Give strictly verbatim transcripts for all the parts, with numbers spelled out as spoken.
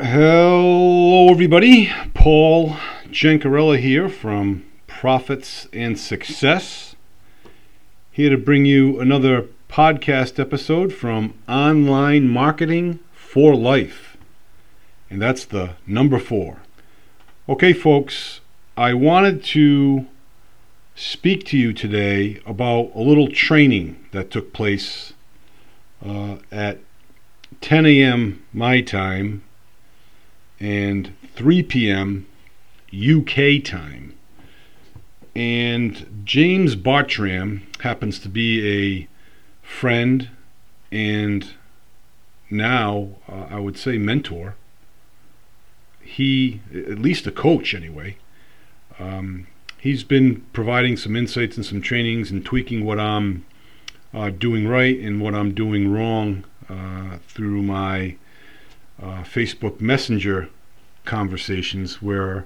Hello everybody, Paul Giancarella here from Profits and Success, here to bring you another podcast episode from Online Marketing for Life, and that's the number four. Okay folks, I wanted to speak to you today about a little training that took place uh, at ten a.m. my time and three p.m. U K time. And James Bartram happens to be a friend and now uh, I would say mentor. He, at least a coach anyway, um, he's been providing some insights and some trainings and tweaking what I'm uh, doing right and what I'm doing wrong uh, through my Uh, Facebook Messenger conversations, where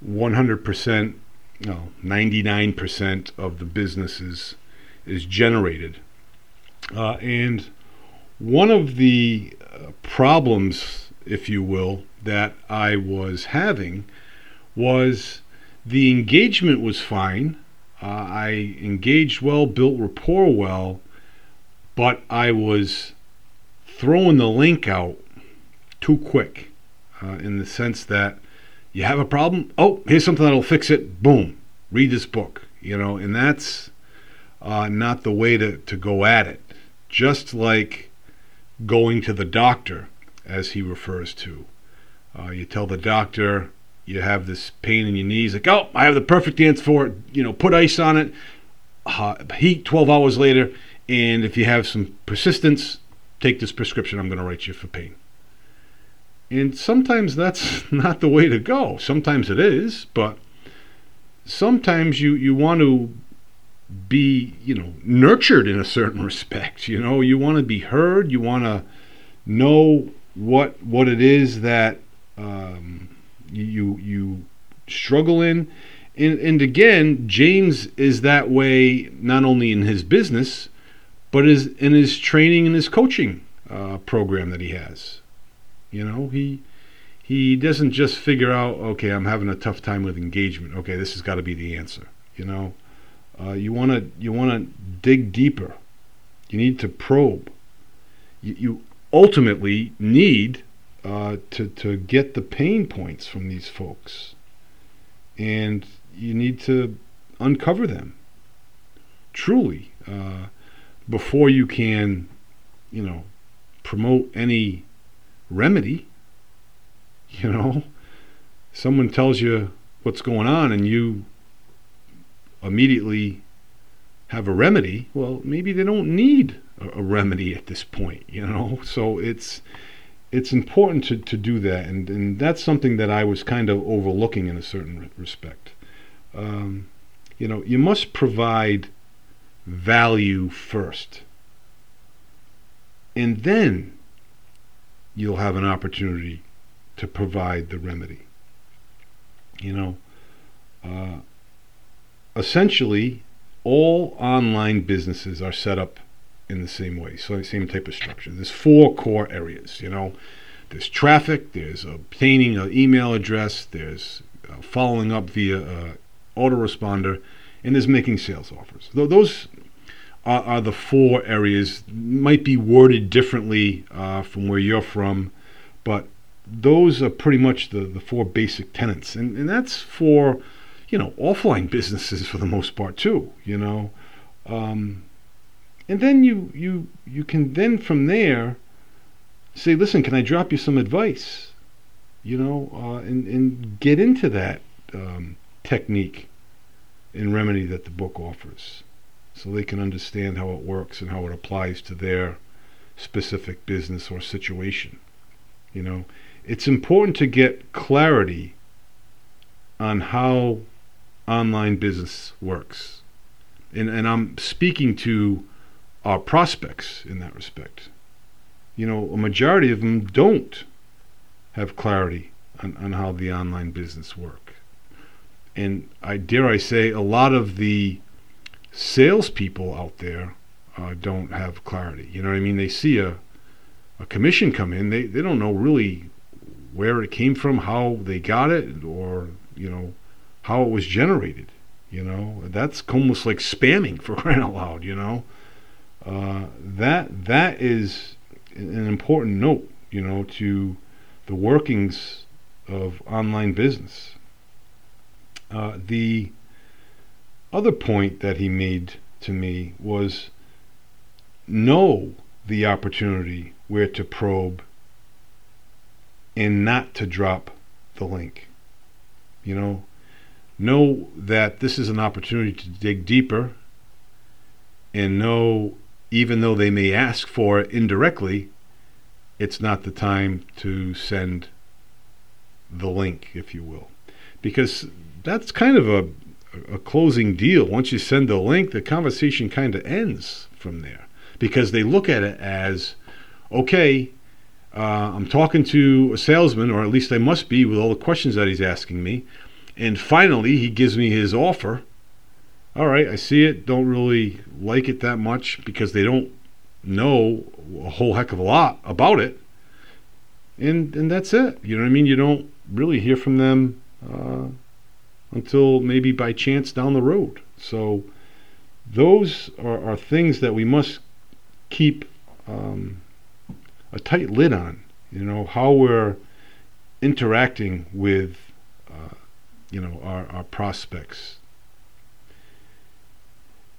one hundred percent, no, ninety-nine percent of the businesses is, is generated. Uh, and one of the uh, problems, if you will, that I was having was the engagement was fine. Uh, I engaged well, built rapport well, but I was throwing the link out too quick uh, in the sense that you have a problem, oh, here's something that'll fix it, boom, read this book, you know, and that's uh, not the way to, to go at it. Just like going to the doctor, as he refers to. Uh, you tell the doctor you have this pain in your knees, like, oh, I have the perfect answer for it, you know, put ice on it, uh, heat twelve hours later, and if you have some persistence, take this prescription I'm going to write you for pain. And sometimes that's not the way to go. Sometimes it is, but sometimes you, you want to be, you know, nurtured in a certain respect. You know, you want to be heard. You want to know what what it is that um, you you struggle in. And, and again, James is that way not only in his business, but is in his training and his coaching uh, program that he has. You know, he he doesn't just figure out, okay, I'm having a tough time with engagement. Okay, this has got to be the answer. You know, uh, you want to you want to dig deeper. You need to probe. You, you ultimately need uh, to to get the pain points from these folks, and you need to uncover them truly uh, before you can, you know, promote any remedy. You know, someone tells you what's going on and you immediately have a remedy. Well, maybe they don't need a, a remedy at this point, you know. So it's it's important to, to do that, and, and that's something that I was kind of overlooking in a certain respect. Um, you know, you must provide value first, and then you'll have an opportunity to provide the remedy. You know, uh, essentially, all online businesses are set up in the same way, so same type of structure. There's four core areas. You know, there's traffic, there's obtaining an email address, there's uh, following up via uh, autoresponder, and there's making sales offers. Th- those are the four areas. Might be worded differently uh, from where you're from, but those are pretty much the, the four basic tenets. And, and that's for, you know, offline businesses for the most part too, you know. Um, and then you, you, you can then from there say, listen, can I drop you some advice? You know, uh, and, and get into that um, technique and remedy that the book offers, so they can understand how it works and how it applies to their specific business or situation. You know, it's important to get clarity on how online business works. And and I'm speaking to our prospects in that respect. You know, a majority of them don't have clarity on, on how the online business work. And I dare I say, a lot of the salespeople out there uh, don't have clarity. You know what I mean? They see a, a commission come in. They, they don't know really where it came from, how they got it, or, you know, how it was generated. You know, that's almost like spamming, for crying out loud, you know. Uh, that that is an important note, you know, to the workings of online business. Uh, the other point that he made to me was, know the opportunity where to probe and not to drop the link. You know, know that this is an opportunity to dig deeper, and know, even though they may ask for it indirectly, it's not the time to send the link, if you will, because that's kind of a a closing deal. Once you send the link, the conversation kind of ends from there, because they look at it as, okay, uh, I'm talking to a salesman, or at least I must be, with all the questions that he's asking me, and finally he gives me his offer. All right, I see it, don't really like it that much, because they don't know a whole heck of a lot about it, and and that's it. You know what I mean? You don't really hear from them uh, until maybe by chance down the road. So those are, are things that we must keep um, a tight lid on, you know, how we're interacting with, uh, you know, our, our prospects.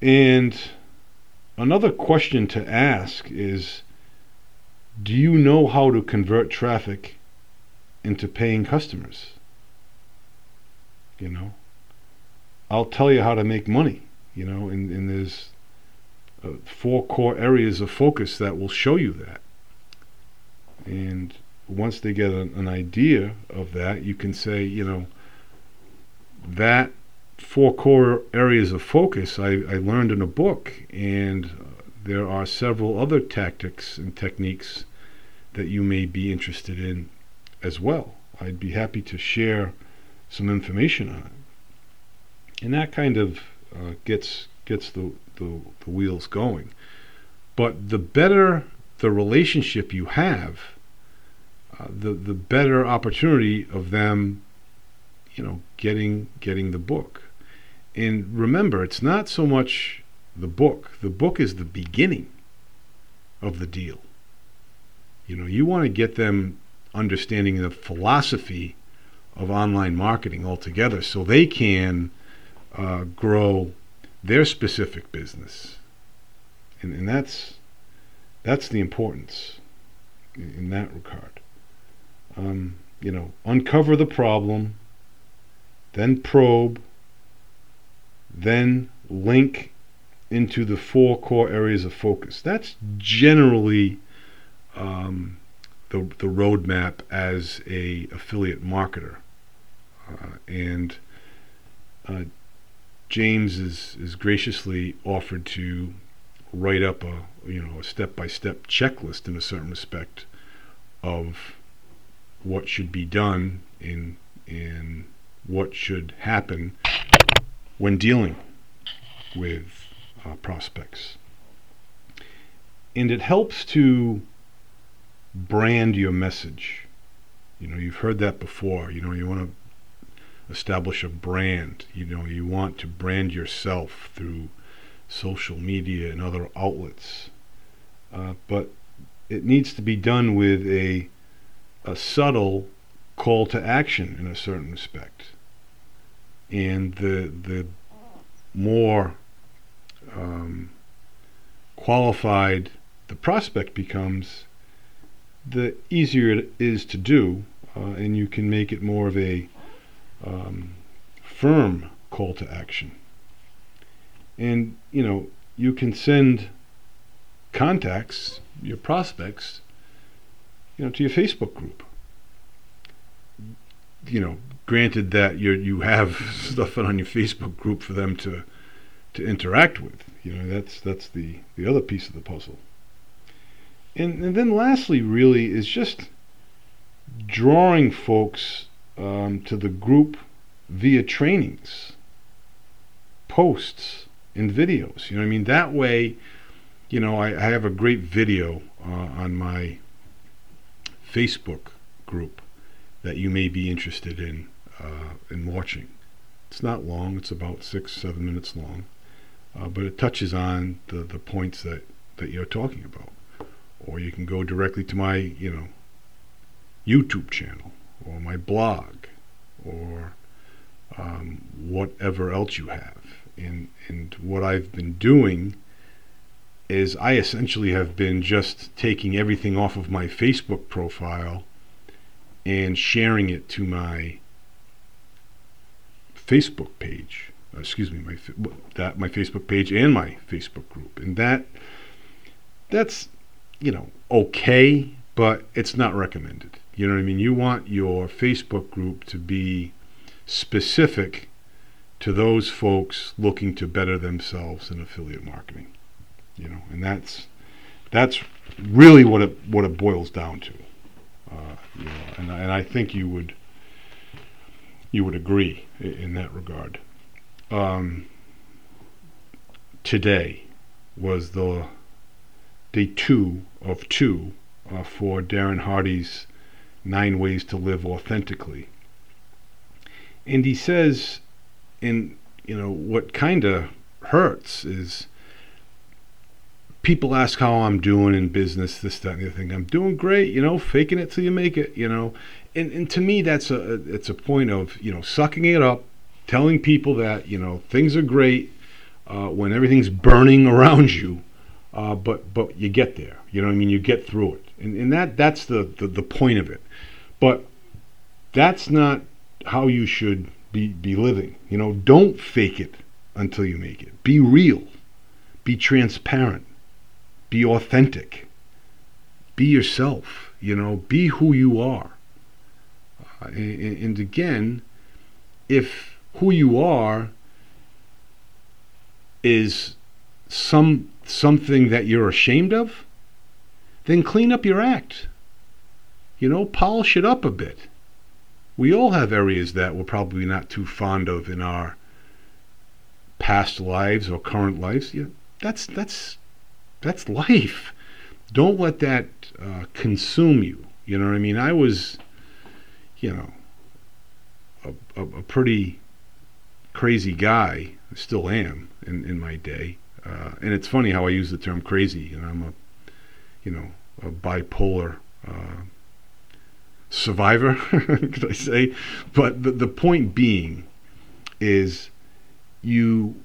And another question to ask is, do you know how to convert traffic into paying customers? You know, I'll tell you how to make money, you know, and, and there's uh, four core areas of focus that will show you that. And once they get an, an idea of that, you can say, you know, that four core areas of focus I, I learned in a book, and there are several other tactics and techniques that you may be interested in as well. I'd be happy to share some information on it, and that kind of uh, gets gets the, the the wheels going. But the better the relationship you have, uh, the the better opportunity of them, you know, getting getting the book. And remember, it's not so much the book. The book is the beginning of the deal. You know, you want to get them understanding the philosophy of online marketing altogether, so they can uh, grow their specific business, and, and that's that's the importance in, in that regard. Um, you know, uncover the problem, then probe, then link into the four core areas of focus. That's generally um, the the roadmap as a affiliate marketer. Uh, and uh, James is, is graciously offered to write up a you know a step-by-step checklist, in a certain respect, of what should be done in in what should happen when dealing with uh, prospects. And it helps to brand your message. You know, you've heard that before. You know, you want to establish a brand. You know, you want to brand yourself through social media and other outlets, uh, but it needs to be done with a a subtle call to action, in a certain respect. And the the more um, qualified the prospect becomes, the easier it is to do, uh, and you can make it more of a Um, firm call to action. And you know, you can send contacts, your prospects, you know, to your Facebook group. You know, granted that you you have stuff on your Facebook group for them to to interact with. You know, that's that's the the other piece of the puzzle. And and then lastly, really, is just drawing folks Um, to the group via trainings, posts, and videos. You know what I mean? That way, you know, I, I have a great video uh, on my Facebook group, that you may be interested in uh, in watching. It's not long. It's about six, seven minutes long. Uh, but it touches on the, the points that, that you're talking about. Or you can go directly to my, you know, YouTube channel or my blog or um, whatever else you have. And, and what I've been doing is I essentially have been just taking everything off of my Facebook profile and sharing it to my Facebook page. Excuse me, my that my Facebook page and my Facebook group, and that that's you know okay, but it's not recommended. You know what I mean? You want your Facebook group to be specific to those folks looking to better themselves in affiliate marketing. You know, and that's that's really what it what it boils down to. Uh, you know, and and I think you would you would agree in, in that regard. Um, today was the day two of two uh, for Darren Hardy's Nine Ways to Live Authentically. And he says, and you know, what kind of hurts is people ask how I'm doing in business, this, that, and the other thing. I'm doing great, you know, faking it till you make it, you know. And and to me, that's a it's a point of, you know, sucking it up. Telling people that, you know, things are great uh, when everything's burning around you, uh, but but you get there. You know what I mean? You get through it. And, and that that's the, the, the point of it. But that's not how you should be, be living. You know, don't fake it until you make it. Be real. Be transparent. Be authentic. Be yourself. You know, be who you are. Uh, and, and again, if who you are is some something that you're ashamed of, then clean up your act. You know, polish it up a bit. We all have areas that we're probably not too fond of in our past lives or current lives. Yeah, that's that's that's life. Don't let that uh, consume you. You know what I mean? I was, you know, a, a, a pretty crazy guy. I still am in, in my day, uh, and it's funny how I use the term crazy. And I'm a, you know, a bipolar uh, survivor, could I say? But the the point being is, you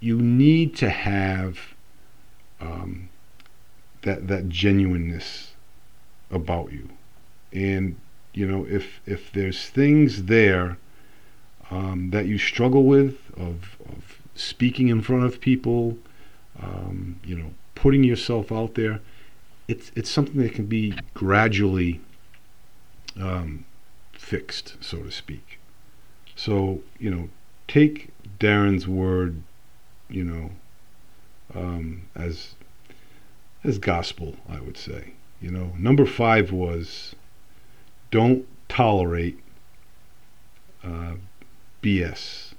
you need to have um, that that genuineness about you, and you know, if if there's things there. Um, that you struggle with, of, of speaking in front of people, um, you know, putting yourself out there. It's it's something that can be gradually um, fixed, so to speak. So, you know, take Darren's word, you know, um, as as gospel, I would say. You know, number five was don't tolerate uh, B S,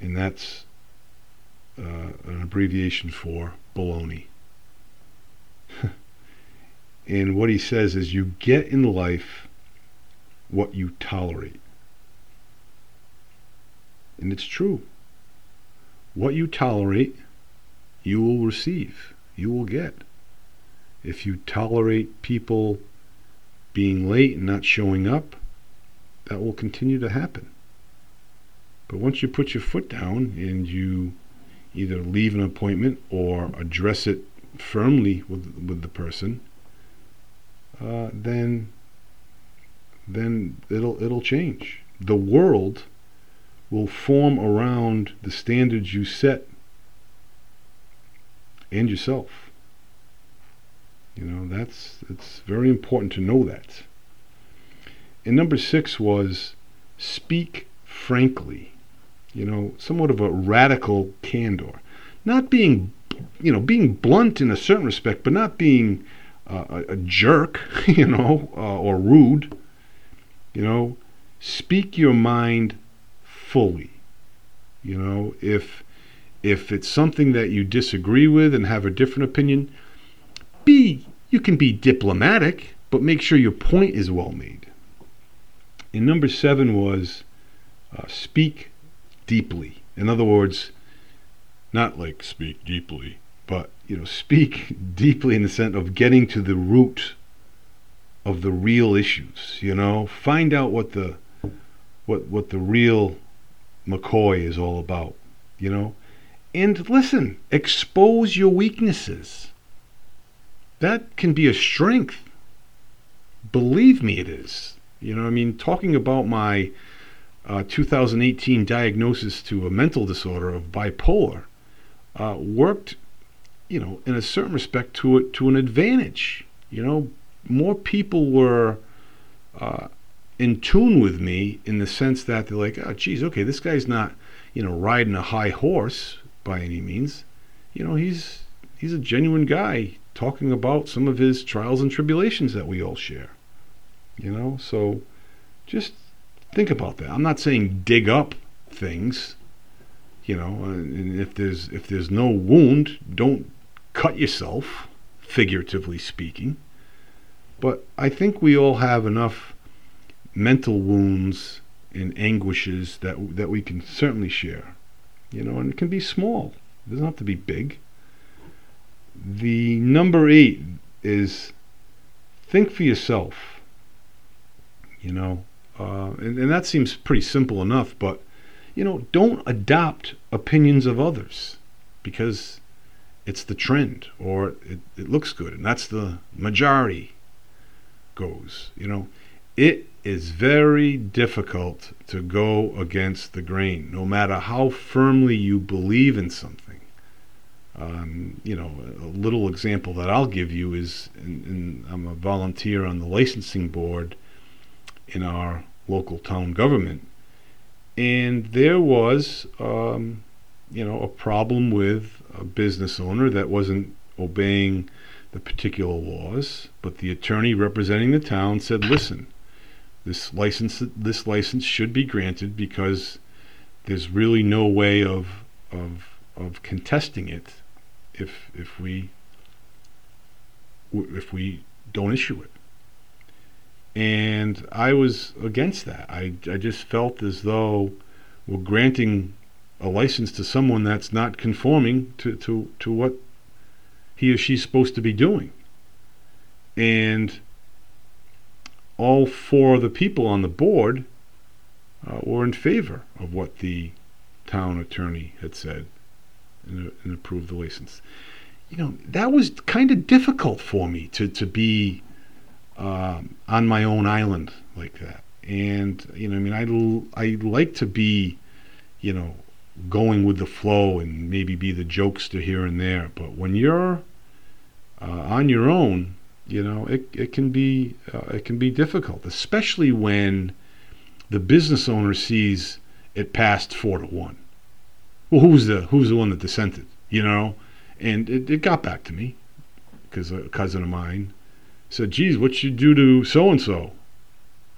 and that's uh, an abbreviation for baloney. And what he says is you get in life what you tolerate. And it's true. What you tolerate, you will receive, you will get. If you tolerate people being late and not showing up, that will continue to happen. But once you put your foot down and you either leave an appointment or address it firmly with with the person, uh, then then it'll it'll change. The world will form around the standards you set and yourself. You know, that's it's very important to know that. And number six was speak frankly. You know, somewhat of a radical candor. Not being, you know, being blunt in a certain respect, but not being uh, a, a jerk, you know, uh, or rude. You know, speak your mind fully. You know, if if it's something that you disagree with and have a different opinion, be, you can be diplomatic, but make sure your point is well made. And number seven was uh, speak deeply. In other words, not like speak deeply, but, you know, speak deeply in the sense of getting to the root of the real issues, you know, find out what the what what the real McCoy is all about, you know, and listen, expose your weaknesses. That can be a strength. Believe me, it is. You know, I mean, talking about my uh, two thousand eighteen diagnosis to a mental disorder of bipolar uh, worked, you know, in a certain respect to it to an advantage. You know, more people were uh, in tune with me in the sense that they're like, oh, geez, okay, this guy's not, you know, riding a high horse by any means. You know, he's he's a genuine guy talking about some of his trials and tribulations that we all share. You know, so just think about that. I'm not saying dig up things. You know, and if there's if there's no wound, don't cut yourself, figuratively speaking. But I think we all have enough mental wounds and anguishes that that we can certainly share. You know, and it can be small. It doesn't have to be big. The number eight is think for yourself. You know, uh, and, and that seems pretty simple enough, but, you know, don't adopt opinions of others because it's the trend or it, it looks good and that's the majority goes. You know, it is very difficult to go against the grain, no matter how firmly you believe in something. Um, you know, a little example that I'll give you is, and, and I'm a volunteer on the licensing board in our local town government, and there was, um, you know, a problem with a business owner that wasn't obeying the particular laws, but the attorney representing the town said, listen, this license this license should be granted because there's really no way of of of contesting it if if we if we don't issue it. And I was against that. I, I just felt as though we're granting a license to someone that's not conforming to, to, to what he or she's supposed to be doing. And all four of the people on the board uh, were in favor of what the town attorney had said and, and approved the license. You know, that was kind of difficult for me to, to be Um, on my own island like that. And, you know, I mean, I, l- I like to be, you know, going with the flow and maybe be the jokester here and there. But when you're uh, on your own, you know, it, it can be uh, it can be difficult, especially when the business owner sees it passed four to one. Well, who's the who's the one that dissented, you know? And it, it got back to me because a cousin of mine said, geez, what'd you do to so-and-so?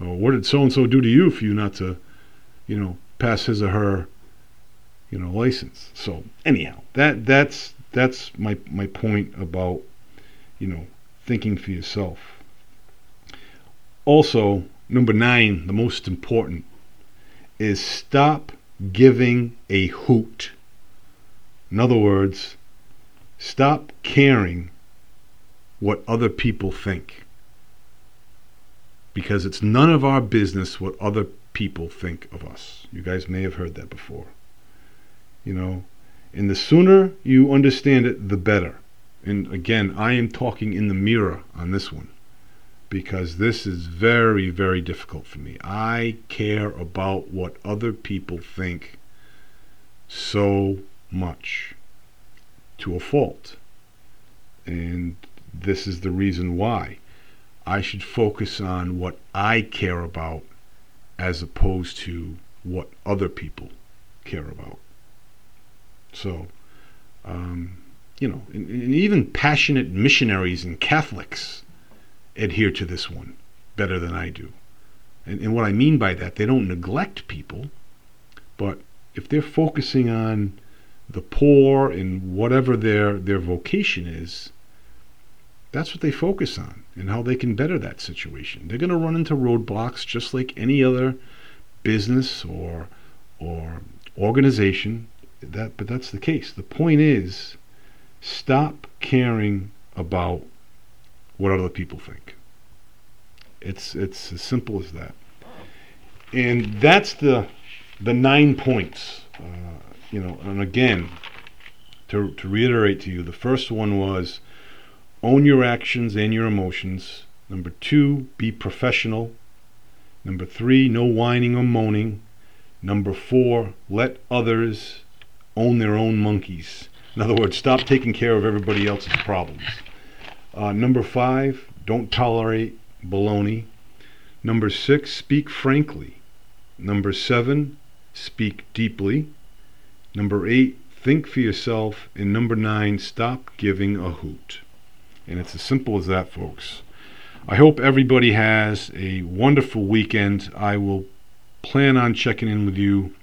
Or what did so-and-so do to you for you not to, you know, pass his or her, you know, license? So anyhow, that that's that's my my point about, you know, thinking for yourself. Also, number nine, the most important, is stop giving a hoot. In other words, stop caring what other people think, because it's none of our business what other people think of us. You guys may have heard that before, you know, and the sooner you understand it, the better. And again, I am talking in the mirror on this one, because this is very, very difficult for me. I care about what other people think so much, to a fault, and this is the reason why I should focus on what I care about as opposed to what other people care about. So, um, you know, and, and even passionate missionaries and Catholics adhere to this one better than I do. And, and what I mean by that, they don't neglect people, but if they're focusing on the poor and whatever their, their vocation is, That's what they focus on and how they can better that situation. They're going to run into roadblocks just like any other business or or organization. That, but that's the case. The point is, stop caring about what other people think. It's it's as simple as that. And that's the the nine points. Uh, you know, and again, to to reiterate to you, the first one was, own your actions and your emotions. Number two, be professional. Number three, no whining or moaning. Number four, let others own their own monkeys. In other words, stop taking care of everybody else's problems. Uh, number five, don't tolerate baloney. Number six, speak frankly. Number seven, speak deeply. Number eight, think for yourself. And number nine, stop giving a hoot. And it's as simple as that, folks. I hope everybody has a wonderful weekend. I will plan on checking in with you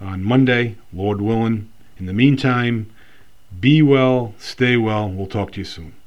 on Monday, Lord willing. In the meantime, be well, stay well. We'll talk to you soon.